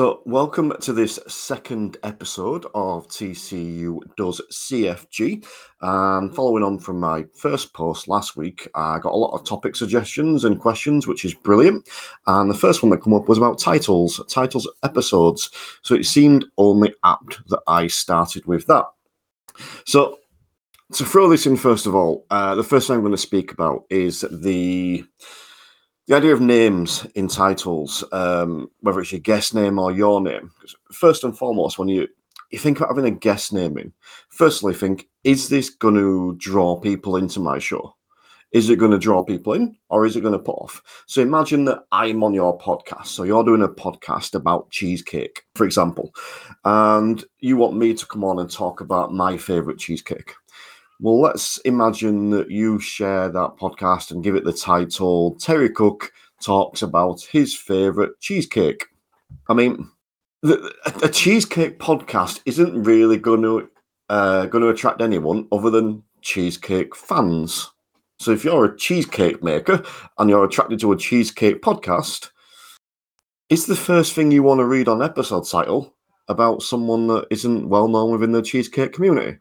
So welcome to this second episode of TCU Does CFG. Following on from my first post last week, I got a lot of topic suggestions and questions, which is brilliant. And the first one that came up was about titles of episodes. So it seemed only apt that I started with that. So to throw this in, first of all, the first thing I'm going to speak about is the idea of names in titles, whether it's your guest name or your name. First and foremost, when you think about having a guest name in, firstly think, is this going to draw people into my show? Is it going to draw people in, or is it going to put off? So imagine that I'm on your podcast. So you're doing a podcast about cheesecake, for example, and you want me to come on and talk about my favorite cheesecake. Well, let's imagine that you share that podcast and give it the title, Terry Cook Talks About His Favourite Cheesecake. I mean, a cheesecake podcast isn't really going to attract anyone other than cheesecake fans. So if you're a cheesecake maker and you're attracted to a cheesecake podcast, is the first thing you want to read on episode title about someone that isn't well known within the cheesecake community?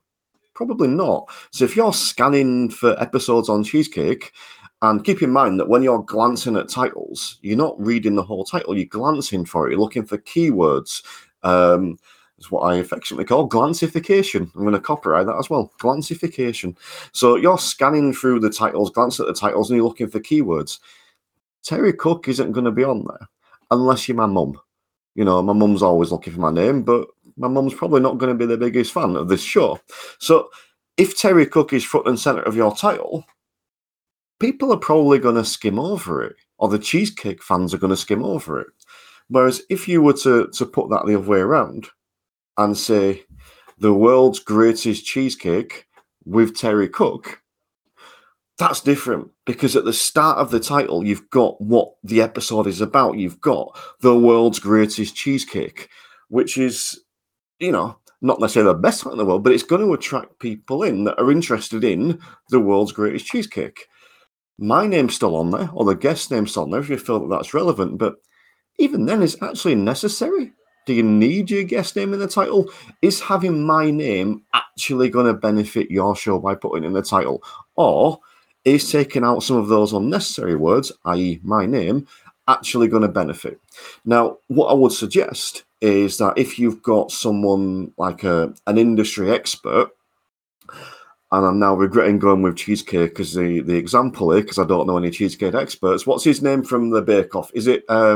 Probably not. So if you're scanning for episodes on cheesecake, and keep in mind that when you're glancing at titles, you're not reading the whole title, you're glancing for it, you're looking for keywords. It's what I affectionately call glancification. I'm going to copyright that as well, glancification. So you're scanning through the titles, glancing at the titles, and you're looking for keywords. Terry Cook isn't going to be on there, unless you're my mum. You know, my mum's always looking for my name, but my mum's probably not going to be the biggest fan of this show. So if Terry Cook is front and centre of your title, people are probably going to skim over it, or the cheesecake fans are going to skim over it. Whereas if you were to put that the other way around and say, the world's greatest cheesecake with Terry Cook, that's different, because at the start of the title, you've got what the episode is about. You've got the world's greatest cheesecake, which is, you know, not necessarily the best one in the world, but it's going to attract people in that are interested in the world's greatest cheesecake. My name's still on there, or the guest name's still on there if you feel that that's relevant, but even then, it's actually necessary. Do you need your guest name in the title? Is having my name actually going to benefit your show by putting in the title? Or is taking out some of those unnecessary words, i.e. my name, actually going to benefit? Now, what I would suggest is that if you've got someone like an industry expert, and I'm now regretting going with cheesecake as the example here because I don't know any cheesecake experts. What's his name from the Bake Off? Is it, I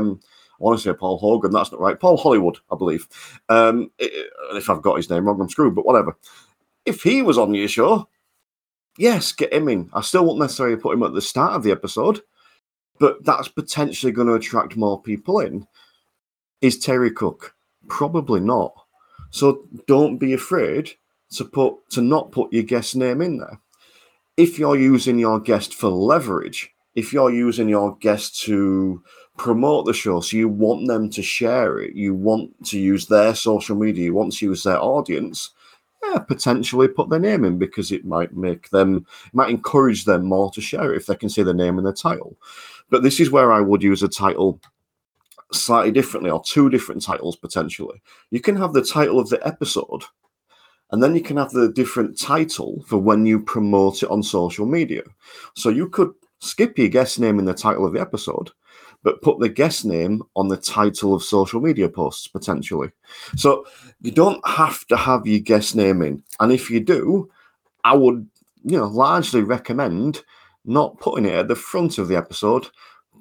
want to say Paul Hogan, that's not right. Paul Hollywood, I believe. If I've got his name wrong, I'm screwed, but whatever. If he was on your show, yes, get him in. I still won't necessarily put him at the start of the episode, but that's potentially going to attract more people in. Is Terry Cook? Probably not. So don't be afraid to not put your guest name in there. If you're using your guest for leverage, if you're using your guest to promote the show, so you want them to share it, you want to use their social media, you want to use their audience, potentially put their name in, because it might make them, it might encourage them more to share it if they can see their name in the title. But this is where I would use a title slightly differently, or two different titles potentially. You can have the title of the episode, and then you can have the different title for when you promote it on social media. So you could skip your guest name in the title of the episode, but put the guest name on the title of social media posts potentially. So you don't have to have your guest name in, and if you do, I would, you know, largely recommend not putting it at the front of the episode.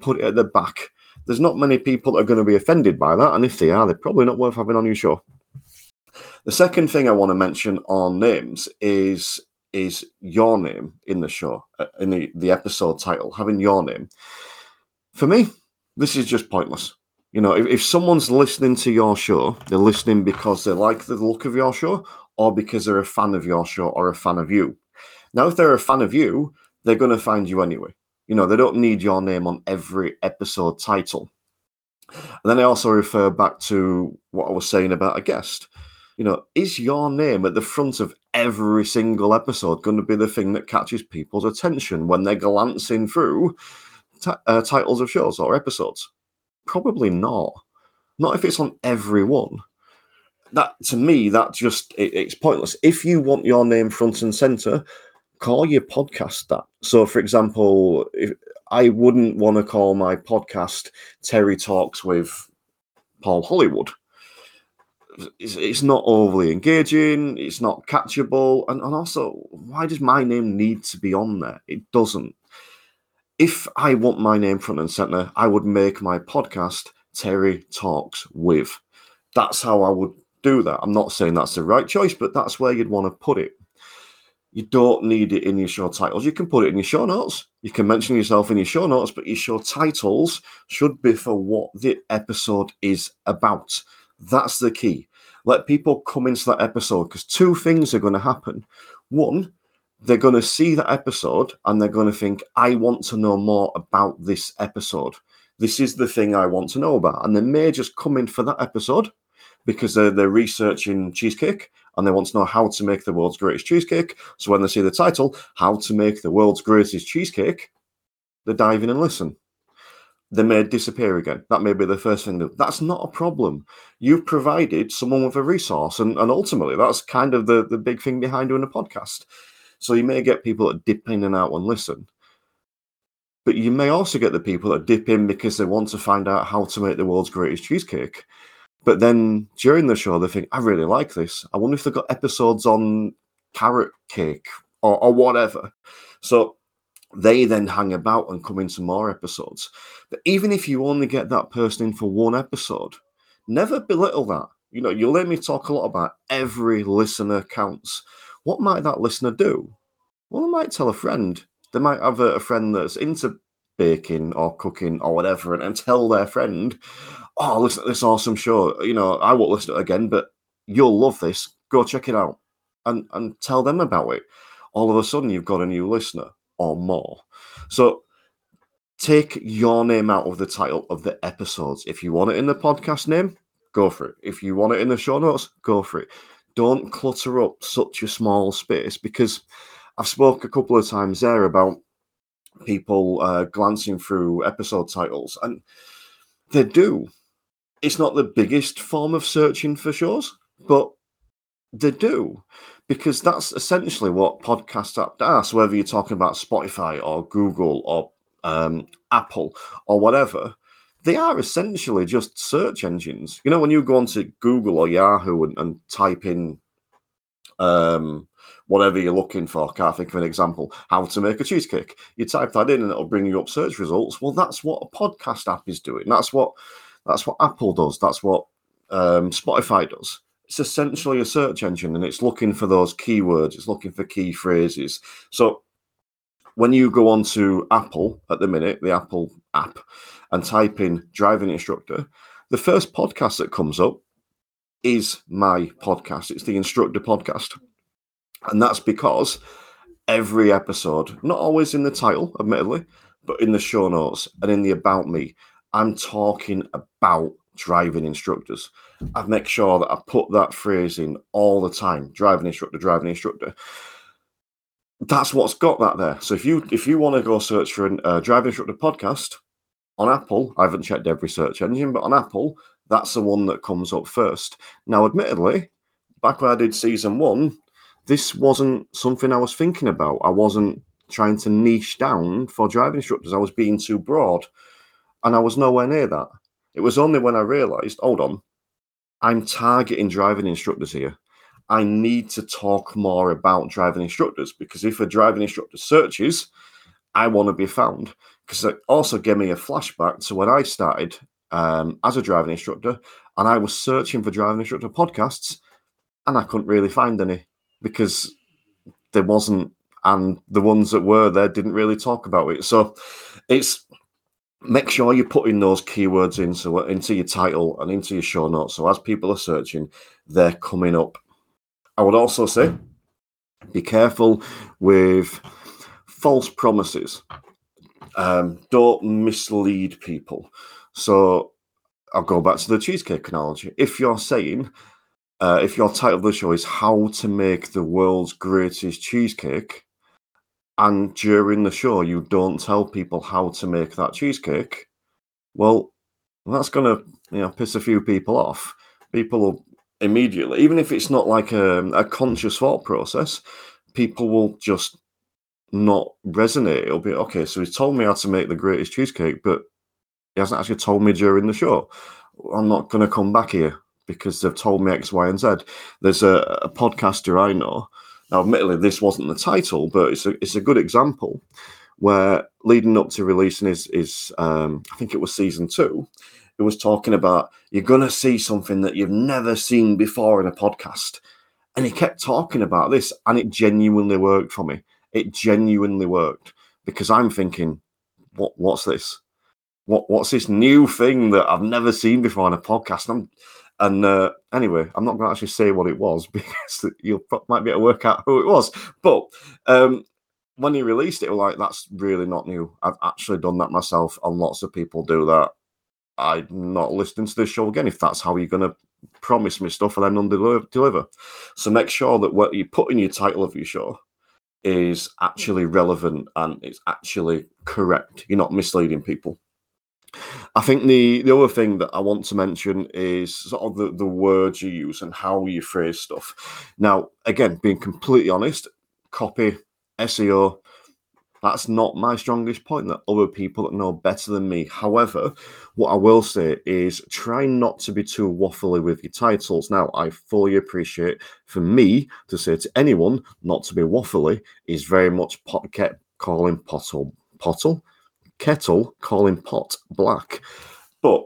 Put it at the back. There's not many people that are going to be offended by that, and if they are, they're probably not worth having on your show. The second thing I want to mention on names is your name in the show, in the episode title, having your name. For me, this is just pointless. You know, if someone's listening to your show, they're listening because they like the look of your show, or because they're a fan of your show or a fan of you. Now, if they're a fan of you, they're going to find you anyway. You know, they don't need your name on every episode title. And then I also refer back to what I was saying about a guest. You know, is your name at the front of every single episode going to be the thing that catches people's attention when they're glancing through titles of shows or episodes? Probably not. Not if it's on everyone. That, to me, that just, it's pointless. If you want your name front and center, call your podcast that. So, for example, if, I wouldn't want to call my podcast Terry Talks with Paul Hollywood. It's not overly engaging. It's not catchable. And also, why does my name need to be on there? It doesn't. If I want my name front and center, I would make my podcast Terry Talks With. That's how I would do that. I'm not saying that's the right choice, but that's where you'd want to put it. You don't need it in your show titles. You can put it in your show notes. You can mention yourself in your show notes, but your show titles should be for what the episode is about. That's the key. Let people come into that episode because two things are going to happen. One, they're going to see that episode and they're going to think, I want to know more about this episode. This is the thing I want to know about. And they may just come in for that episode because they're researching cheesecake and they want to know how to make the world's greatest cheesecake. So when they see the title, How to Make the World's Greatest Cheesecake, they dive in and listen. They may disappear again. That may be the first thing. That's not a problem. You've provided someone with a resource, and ultimately that's kind of the big thing behind doing a podcast. So you may get people that dip in and out and listen, but you may also get the people that dip in because they want to find out how to make the world's greatest cheesecake. But then during the show, they think, I really like this. I wonder if they've got episodes on carrot cake or whatever. So they then hang about and come into more episodes. But even if you only get that person in for one episode, never belittle that. You know, you'll hear me talk a lot about every listener counts. What might that listener do? Well, they might tell a friend. They might have a friend that's into baking or cooking or whatever and tell their friend, oh, listen to this awesome show. You know, I won't listen to it again, but you'll love this. Go check it out and tell them about it. All of a sudden, you've got a new listener. Or more. So take your name out of the title of the episodes. If you want it in the podcast name, go for it. If you want it in the show notes, go for it. Don't clutter up such a small space, because I've spoke a couple of times there about people glancing through episode titles, and they do. It's not the biggest form of searching for shows, but they do. Because that's essentially what podcast app are. So whether you're talking about Spotify or Google or Apple or whatever, they are essentially just search engines. You know, when you go onto Google or Yahoo and type in whatever you're looking for, can't think of an example, how to make a cheesecake. You type that in and it'll bring you up search results. Well, that's what a podcast app is doing. That's what Apple does. That's what Spotify does. It's essentially a search engine, and it's looking for those keywords. It's looking for key phrases. So when you go onto Apple at the minute, the Apple app, and type in driving instructor, the first podcast that comes up is my podcast. It's the Instructor podcast. And that's because every episode, not always in the title, admittedly, but in the show notes and in the about me, I'm talking about driving instructors. I make sure that I put that phrase in all the time. Driving instructor, driving instructor. That's what's got that there. So if you want to go search for a driving instructor podcast on Apple, I haven't checked every search engine, but on Apple, that's the one that comes up first. Now, admittedly, back when I did season one, this wasn't something I was thinking about. I wasn't trying to niche down for driving instructors. I was being too broad, and I was nowhere near that. It was only when I realised, hold on, I'm targeting driving instructors here. I need to talk more about driving instructors, because if a driving instructor searches, I want to be found. Because it also gave me a flashback to when I started as a driving instructor, and I was searching for driving instructor podcasts and I couldn't really find any because there wasn't, and the ones that were there didn't really talk about it. So it's... make sure you're putting those keywords in, so into your title and into your show notes. So as people are searching, they're coming up. I would also say, be careful with false promises. Don't mislead people. So I'll go back to the cheesecake analogy. If you're saying, if your title of the show is How to Make the World's Greatest Cheesecake, and during the show, you don't tell people how to make that cheesecake, well, And that's going to, piss a few people off. People will immediately, even if it's not like a conscious thought process, people will just not resonate. It'll be, okay, so he's told me how to make the greatest cheesecake, but he hasn't actually told me during the show. I'm not going to come back here because they've told me X, Y, and Z. There's a podcaster I know. Now, admittedly, this wasn't the title, but it's a good example where leading up to releasing his I think it was season 2, it was talking about you're going to see something that you've never seen before in a podcast. And he kept talking about this, and it genuinely worked for me. It genuinely worked because I'm thinking, what's this? What's this new thing that I've never seen before on a podcast? And anyway, I'm not going to actually say what it was because you might be able to work out who it was. But when he released it, we're like, that's really not new. I've actually done that myself, and lots of people do that. I'm not listening to this show again if that's how you're going to promise me stuff and then deliver. So make sure that what you put in your title of your show is actually relevant and it's actually correct. You're not misleading people. I think the other thing that I want to mention is sort of the words you use and how you phrase stuff. Now, again, being completely honest, copy, SEO, that's not my strongest point. That other people that know better than me. However, what I will say is try not to be too waffly with your titles. Now, I fully appreciate for me to say to anyone not to be waffly is very much kettle calling pot black. But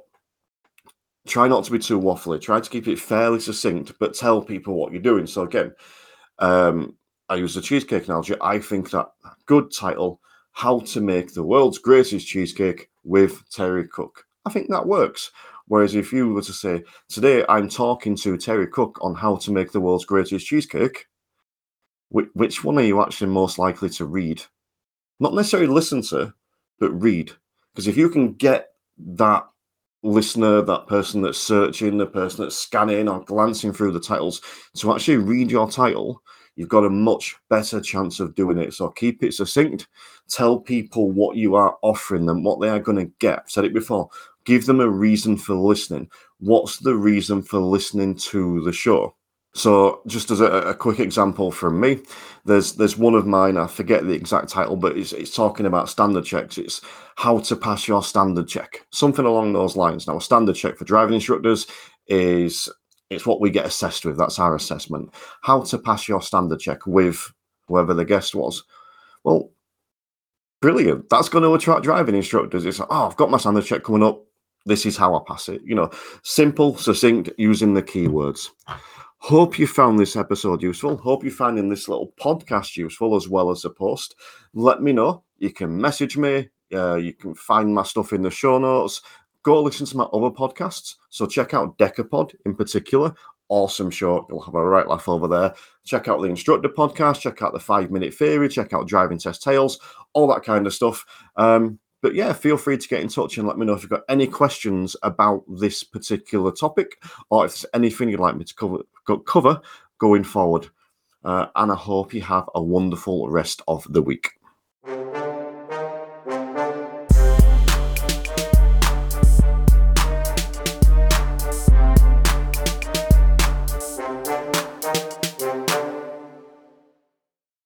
try not to be too waffly. Try to keep it fairly succinct, but tell people what you're doing. So again, I use the cheesecake analogy. I think that good title, How to Make the World's Greatest Cheesecake with Terry Cook. I think that works. Whereas if you were to say, today I'm talking to Terry Cook on how to make the world's greatest cheesecake, which one are you actually most likely to read? Not necessarily listen to, but read. Because if you can get that listener, that person that's searching, the person that's scanning or glancing through the titles to actually read your title, you've got a much better chance of doing it. So keep it succinct. Tell people what you are offering them, what they are going to get. I've said it before. Give them a reason for listening. What's the reason for listening to the show? So just as a quick example from me, there's one of mine, I forget the exact title, but it's talking about standard checks. It's how to pass your standard check, something along those lines. Now, a standard check for driving instructors is, it's what we get assessed with. That's our assessment. How to pass your standard check with whoever the guest was. Well, brilliant. That's going to attract driving instructors. It's like, oh, I've got my standard check coming up. This is how I pass it. Simple, succinct, using the keywords. Hope you found this episode useful. Hope you're finding this little podcast useful as well as the post. Let me know. You can message me. You can find my stuff in the show notes. Go listen to my other podcasts. So check out Decapod in particular. Awesome show. You'll have a right laugh over there. Check out the Instructor podcast. Check out the 5 Minute Theory. Check out Driving Test Tales. All that kind of stuff. But yeah, feel free to get in touch and let me know if you've got any questions about this particular topic or if there's anything you'd like me to cover going forward. And I hope you have a wonderful rest of the week.